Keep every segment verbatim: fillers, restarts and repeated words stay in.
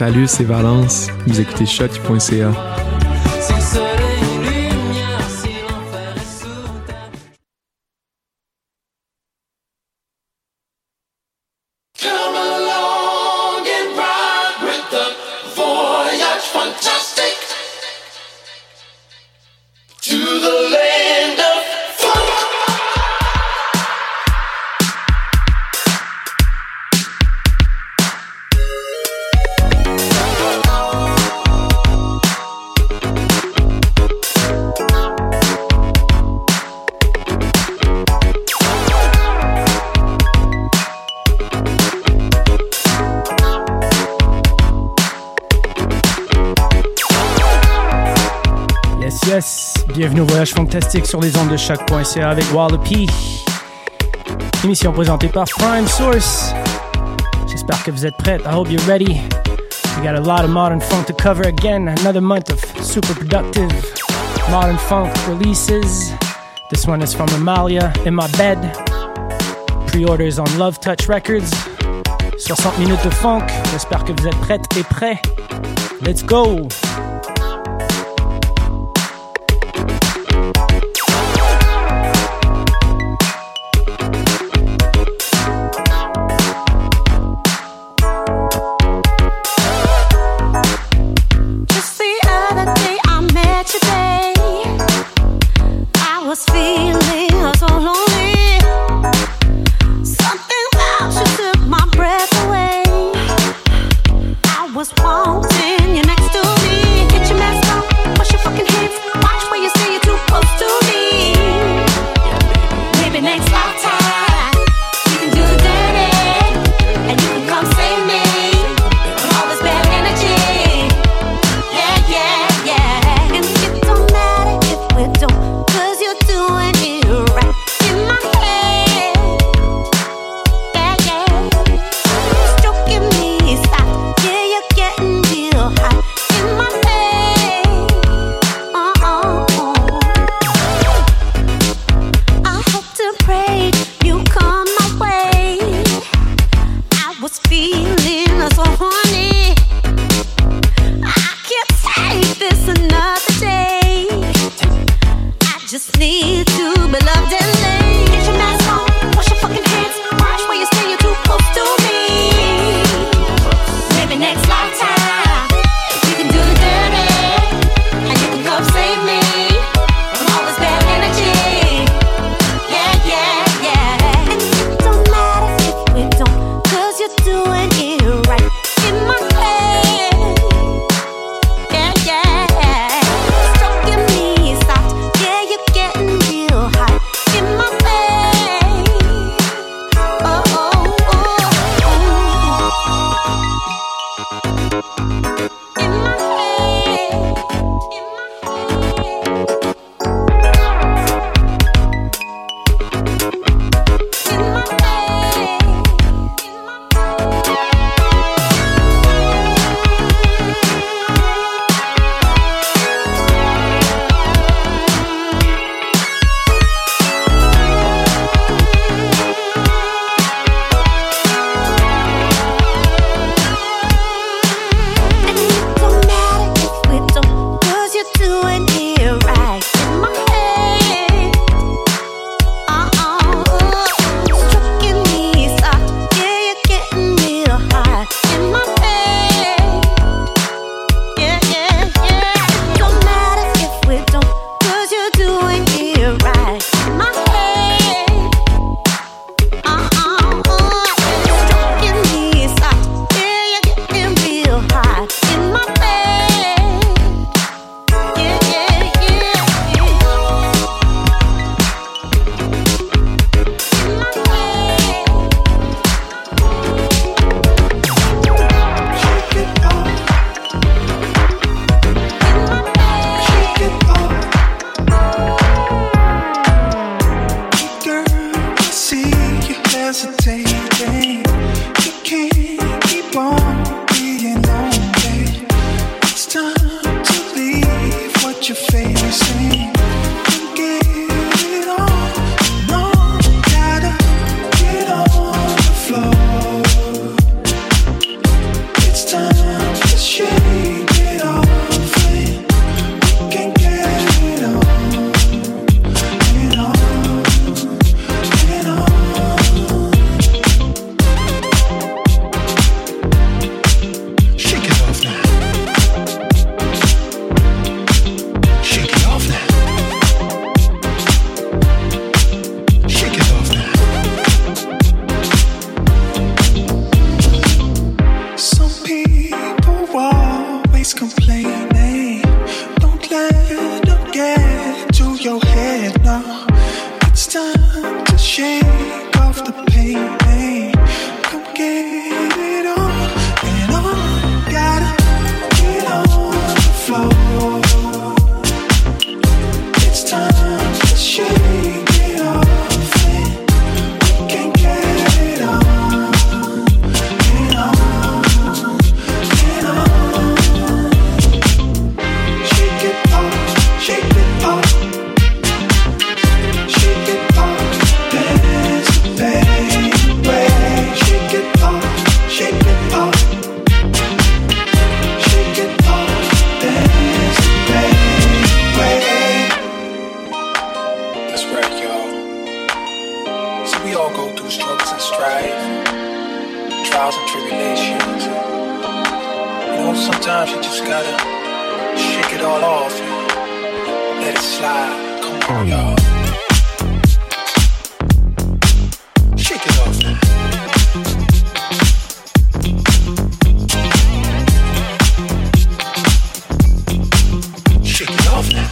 Salut, c'est Valence. Vous écoutez choc point c a. Bienvenue au Voyage Fantastique sur les ondes de choc point c a avec Wallaby. Émission présentée par Prime Source. J'espère que vous êtes prêts. I hope you're ready. We got a lot of modern funk to cover again. Another month of super productive modern funk releases. This one is from Amalia, In My Bed. Pre-orders on Love Touch Records. soixante minutes de funk. J'espère que vous êtes prêtes et prêts. Let's go! It's time to complaining. Don't let them get to your head now. It's time to shake off the pain. Come get it on and on. Gotta get on the floor. It's time to shake. Sometimes you just gotta shake it all off, let it slide. Come on, y'all. Shake it off now. Shake it off now.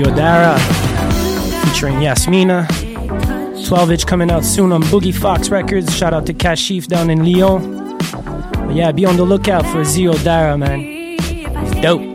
Zero Dara featuring Yasmina. twelve inch coming out soon on Boogie Fox Records. Shout out to Kashif down in Lyon. But yeah, be on the lookout for Zero Dara, man. He's dope.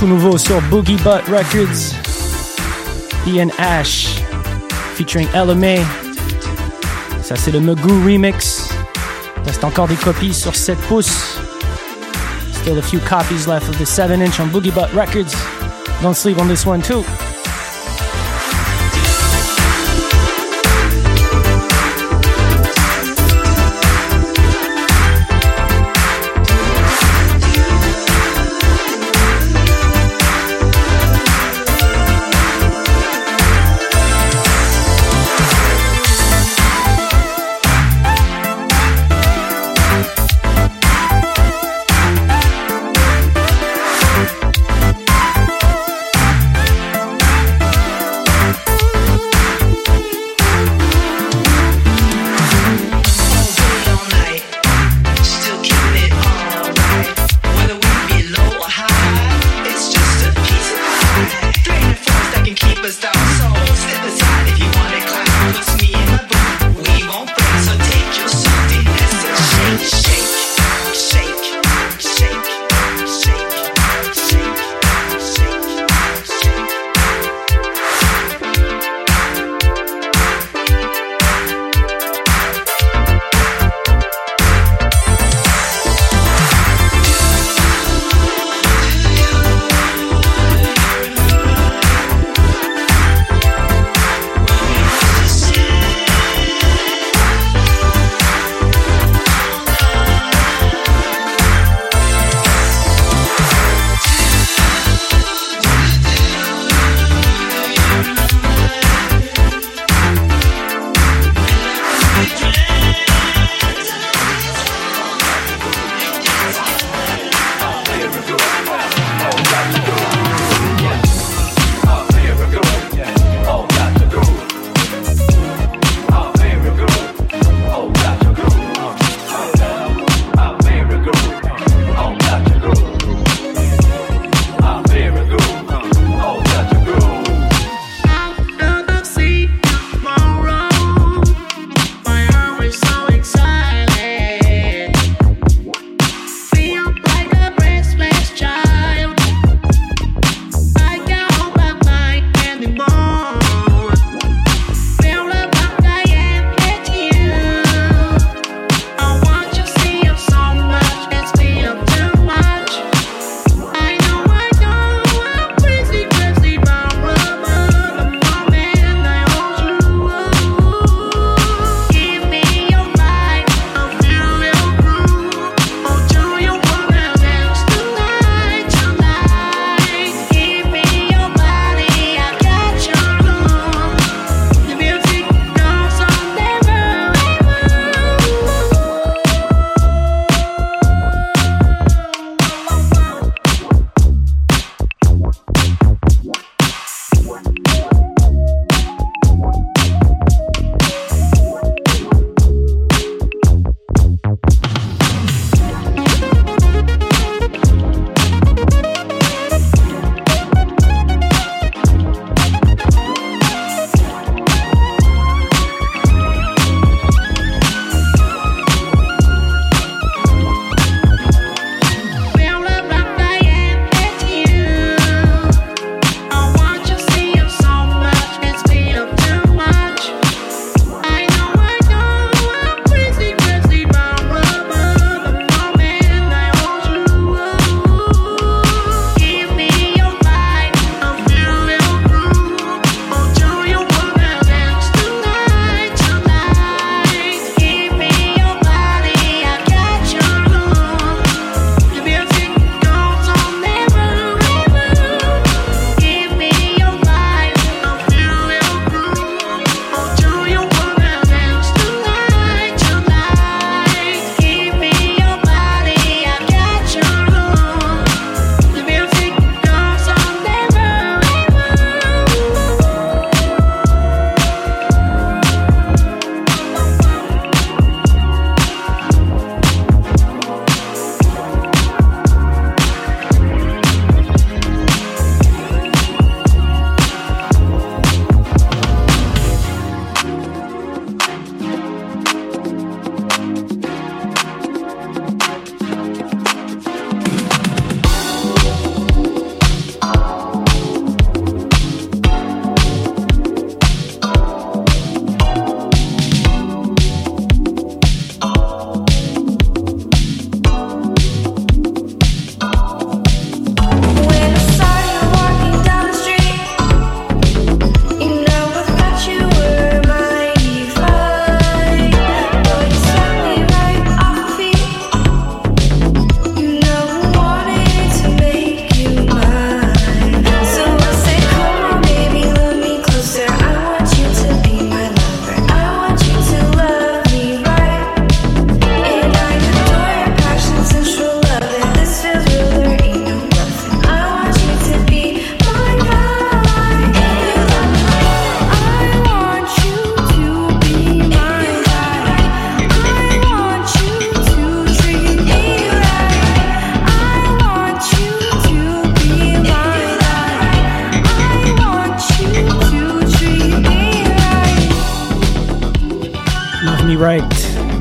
tout nouveau sur Boogie Butt Records. Ian Ash featuring L M A. Ça, c'est le Magoo remix. Reste encore des copies sur sept pouces. Still a few copies left of the seven inch on Boogie Butt Records. Don't sleep on this one too.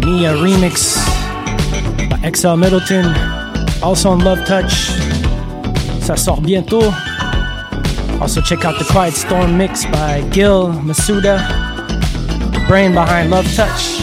Mia remix by X L Middleton, also on Love Touch. Ça sort bientôt. Also check out the Quiet Storm mix by Gil Masuda, the brain behind Love Touch.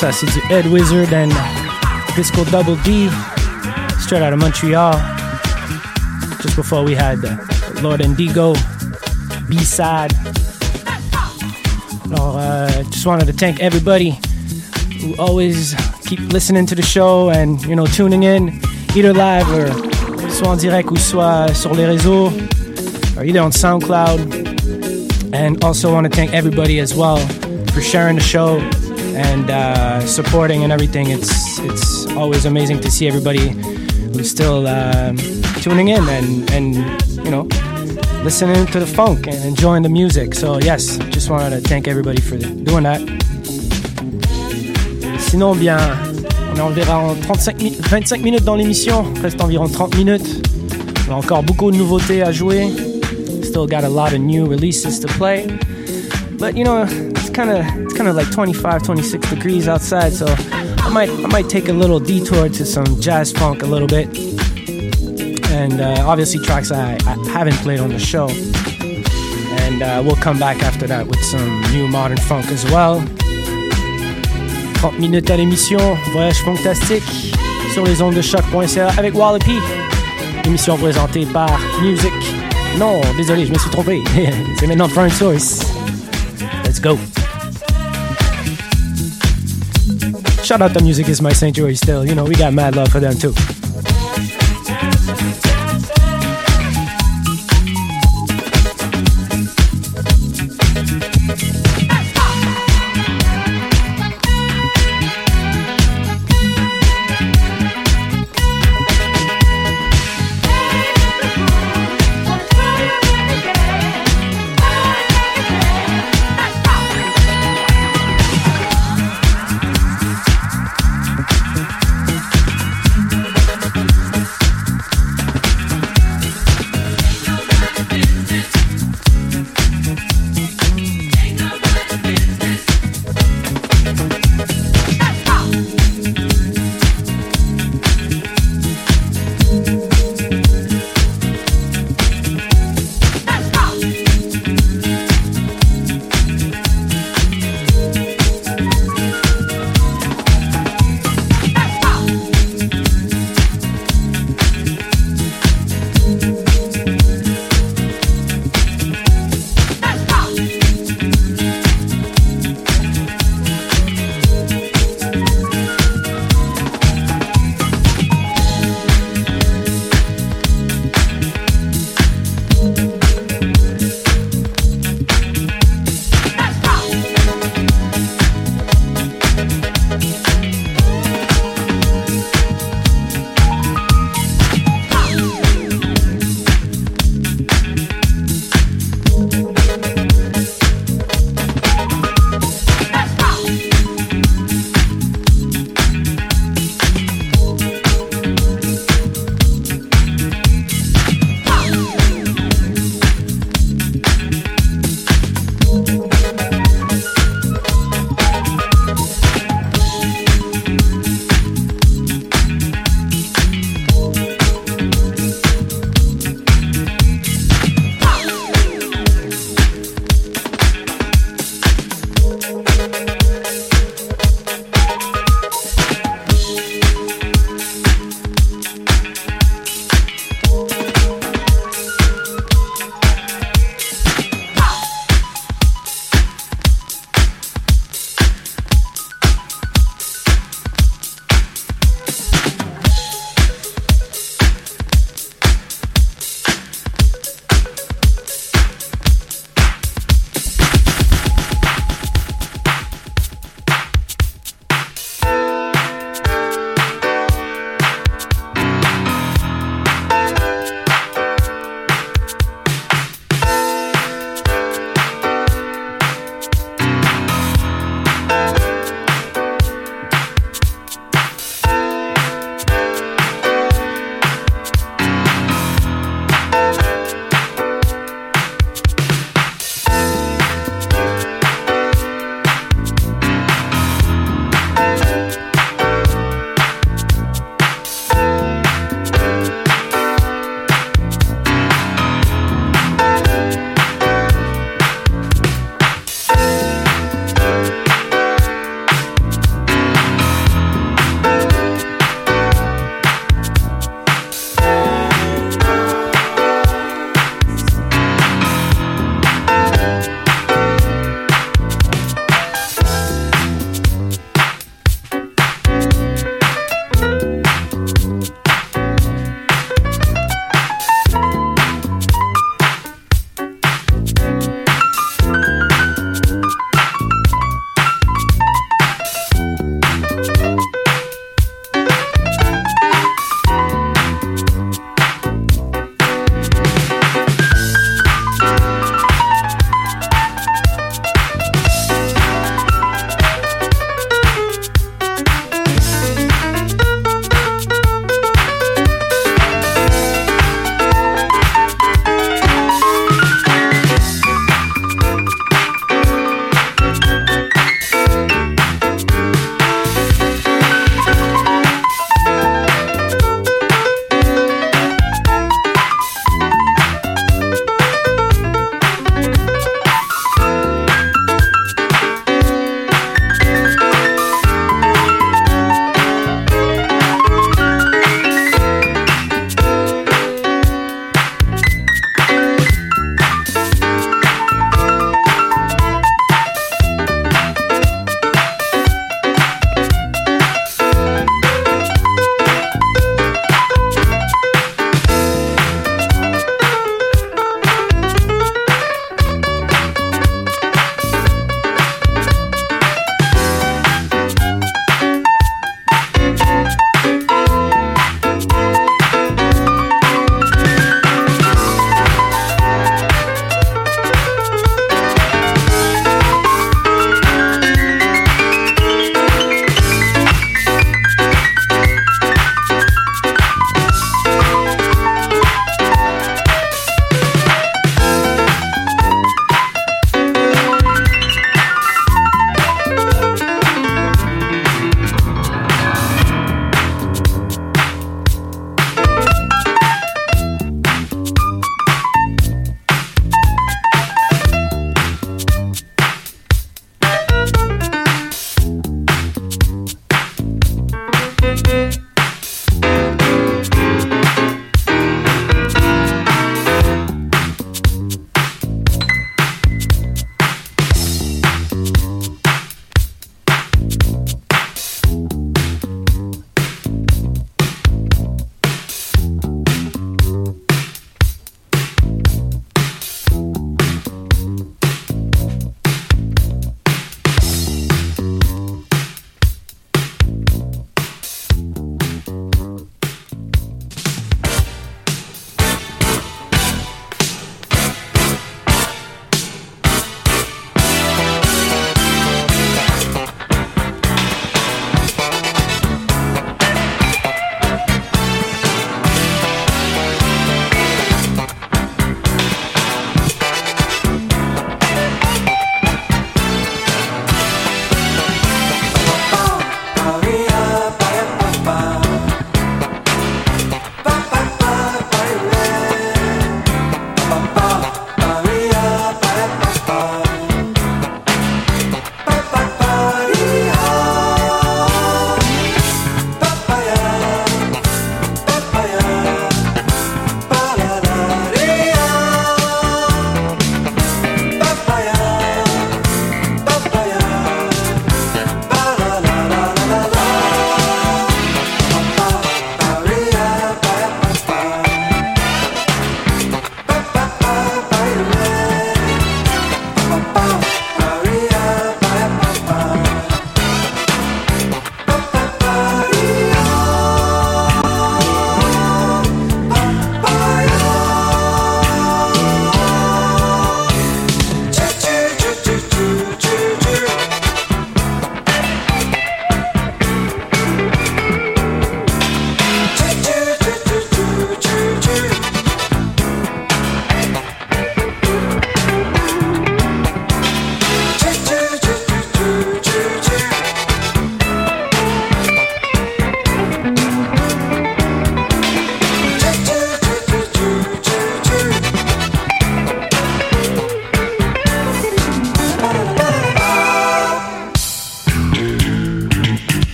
Ça, c'est du Ed Wizard and Fiscal Double D, straight out of Montreal. Just before we had uh, Lord Indigo, B-side. So, uh, just wanted to thank everybody who always keep listening to the show and, you know, tuning in, either live or soit en direct ou soit sur les réseaux, or either on SoundCloud. And also want to thank everybody as well for sharing the show and uh, supporting and everything. It's it's always amazing to see everybody who's still uh, tuning in and, and, you know, listening to the funk and enjoying the music. So, yes, just wanted to thank everybody for doing that. Sinon, bien, on est environ trente-cinq mi- vingt-cinq minutes dans l'émission. Il reste environ trente minutes. On a encore beaucoup de nouveautés à jouer. Still got a lot of new releases to play. But, you know, it's kind of... kind of like twenty-five, twenty-six degrees outside, so I might I might take a little detour to some jazz funk a little bit, and uh, obviously tracks I, I haven't played on the show, and uh, we'll come back after that with some new modern funk as well. trente minutes à l'émission Voyage Fantastique sur les ondes de choc.ca avec Wallaby. Émission présentée par Music. Non, désolé, je me suis trompé. C'est maintenant Prime Source. Let's go. Shout out to Music is my sanctuary still. You know, we got mad love for them too.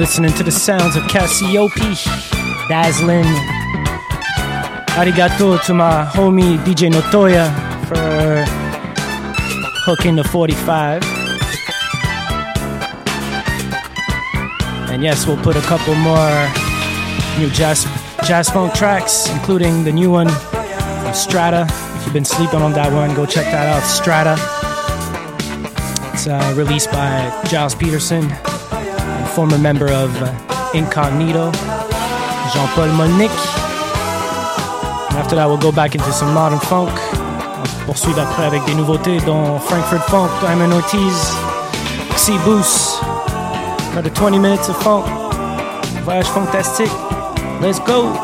listening to the sounds of Cassiope, dazzling. Arigato to my homie D J Notoya for hooking the forty-five. And yes, we'll put a couple more new jazz, jazz funk tracks, including the new one from Strata. If you've been sleeping on that one, go check that out, Strata. It's uh, released by Giles Peterson, a former member of uh, Incognito, Jean-Paul Molnick. And after that, we'll go back into some modern funk. On se poursuivre après avec des nouveautés, dont Frankfurt Funk, Diamond Ortiz, Xe Boost. Another twenty minutes of funk. Voyage Fantastique. Let's go.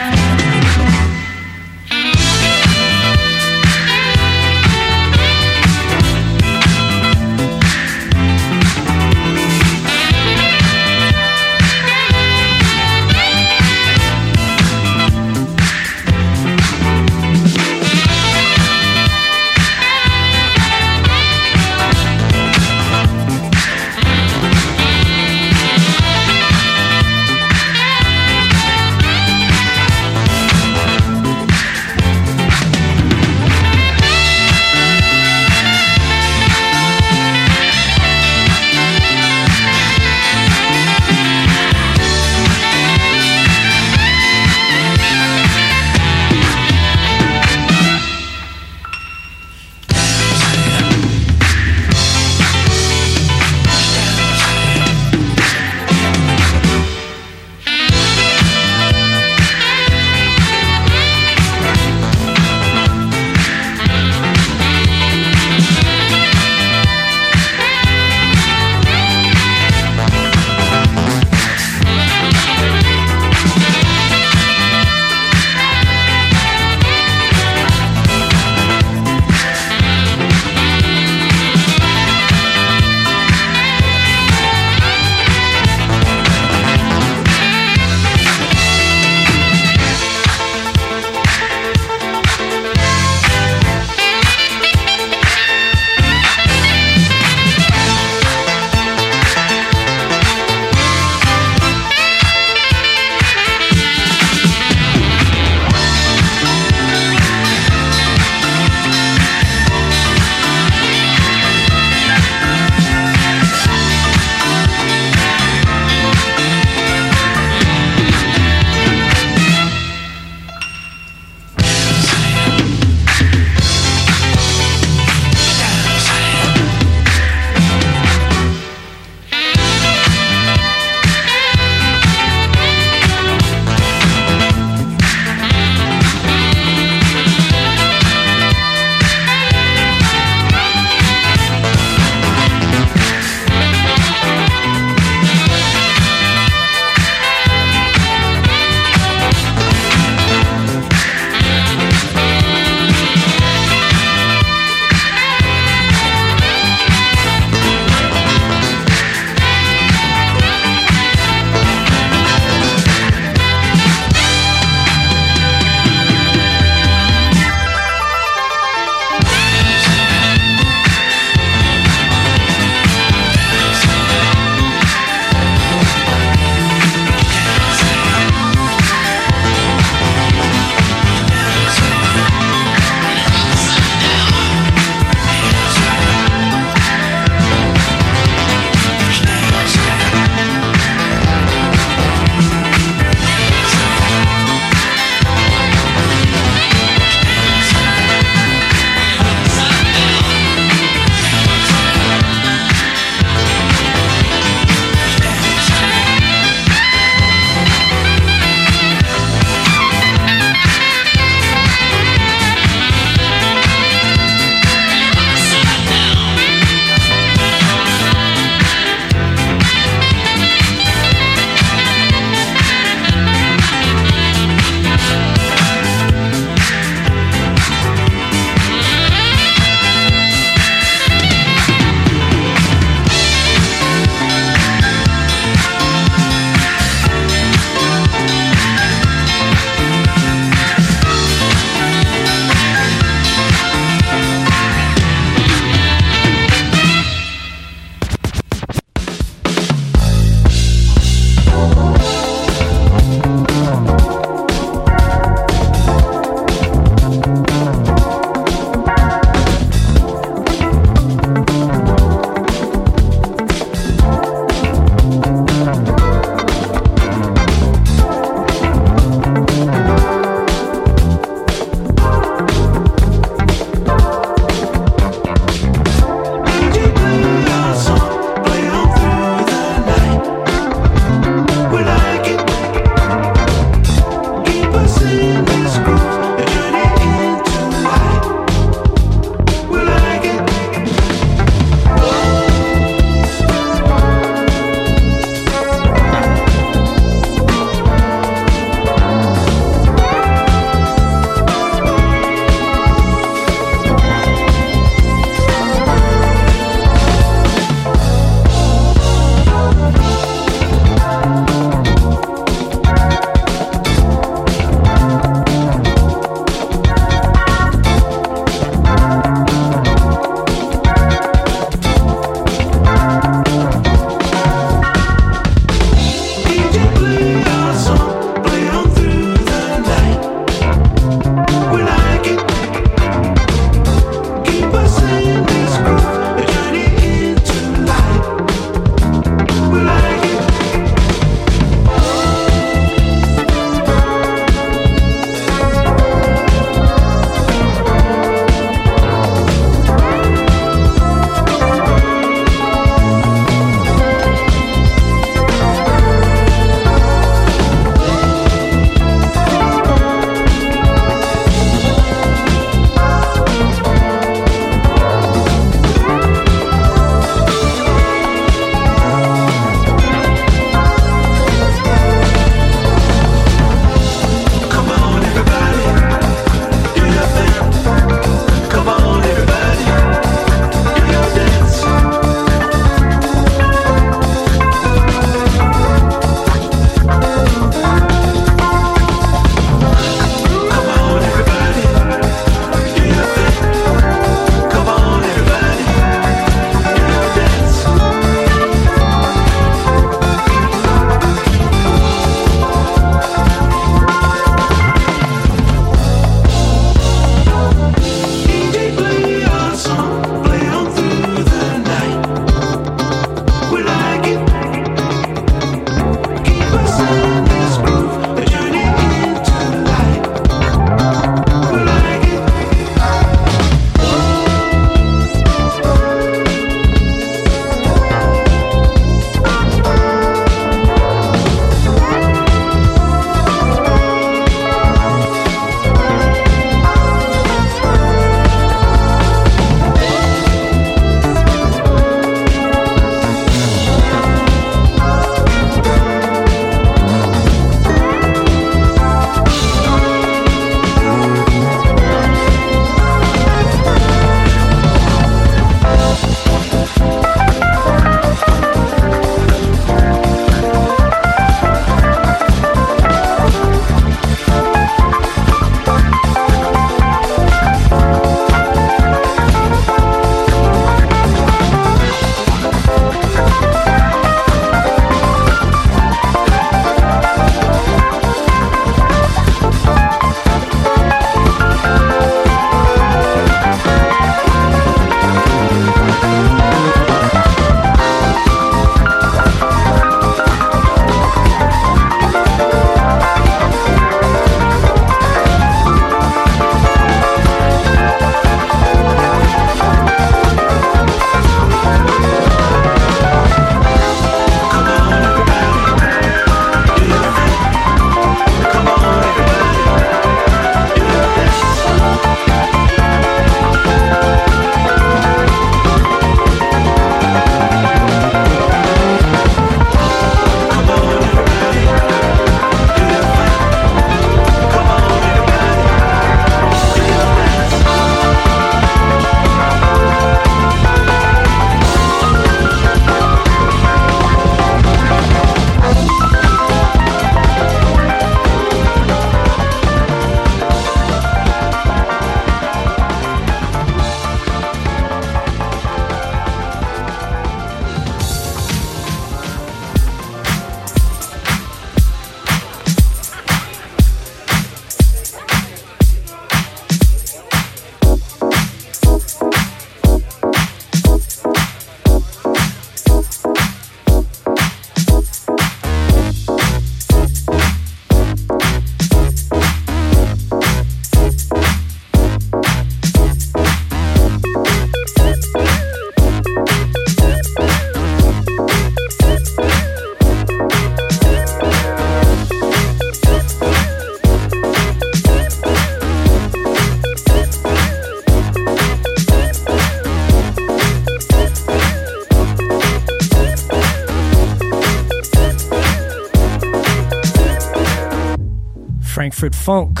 Frankfurt Funk,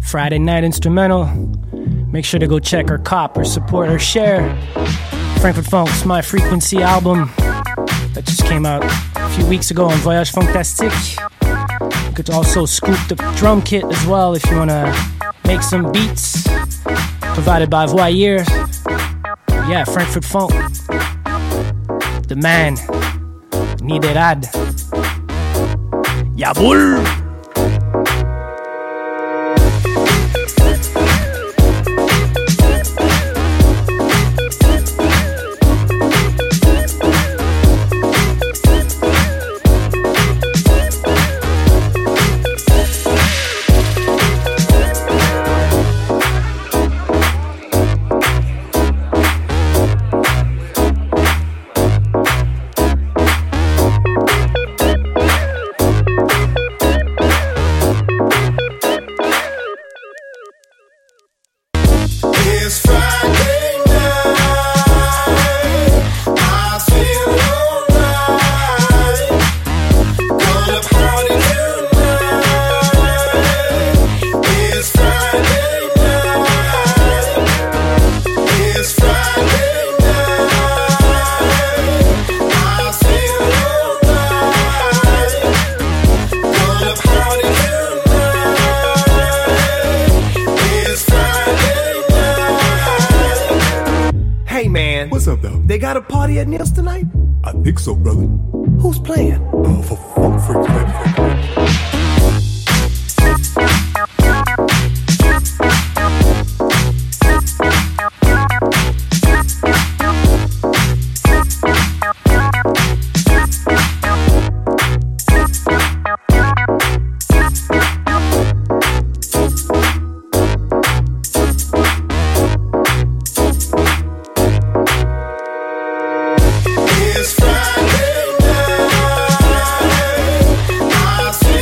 Friday Night Instrumental. Make sure to go check or cop or support or share Frankfurt Funk's My Frequency album that just came out a few weeks ago on Voyage Phonktastique. You could also scoop the drum kit as well if you want to make some beats provided by Voyeur. Yeah, Frankfurt Funk, the man, Niederad, Yabul. So, brother. Who's playing? Uh, for funk freaks, baby. It's Friday night, I feel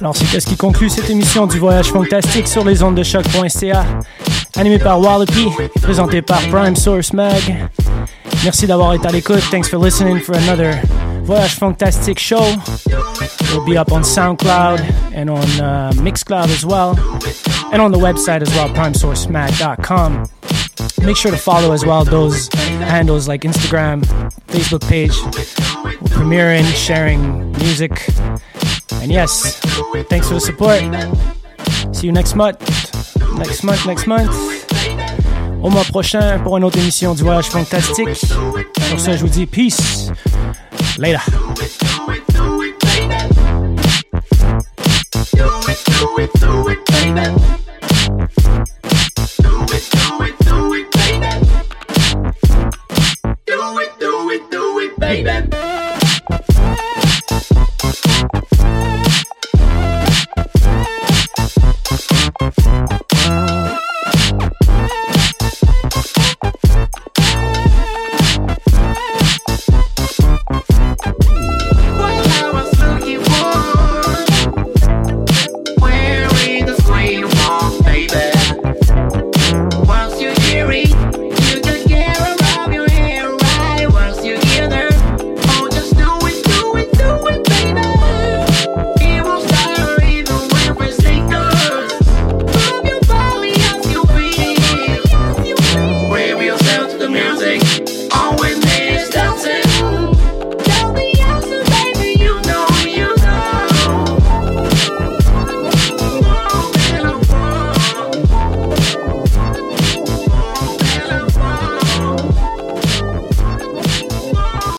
Alors c'est qu'est-ce qui conclut cette émission du Voyage Fantastique sur les ondes de choc point c a, animée par Wallaby, présentée par Prime Source Mag. Merci d'avoir été à l'écoute. Thanks for listening for another Voyage Fantastique show. We'll be up on SoundCloud and on uh, Mixcloud as well, and on the website as well, prime source mag dot com. Make sure to follow as well those handles like Instagram, Facebook page. We're premiering, sharing music. And yes, thanks for the support. See you next month. Next month, next month. Au mois prochain pour une autre émission du Voyage Fantastique. Sur ce, je vous dis peace. Later. Do it, do it, do it, baby.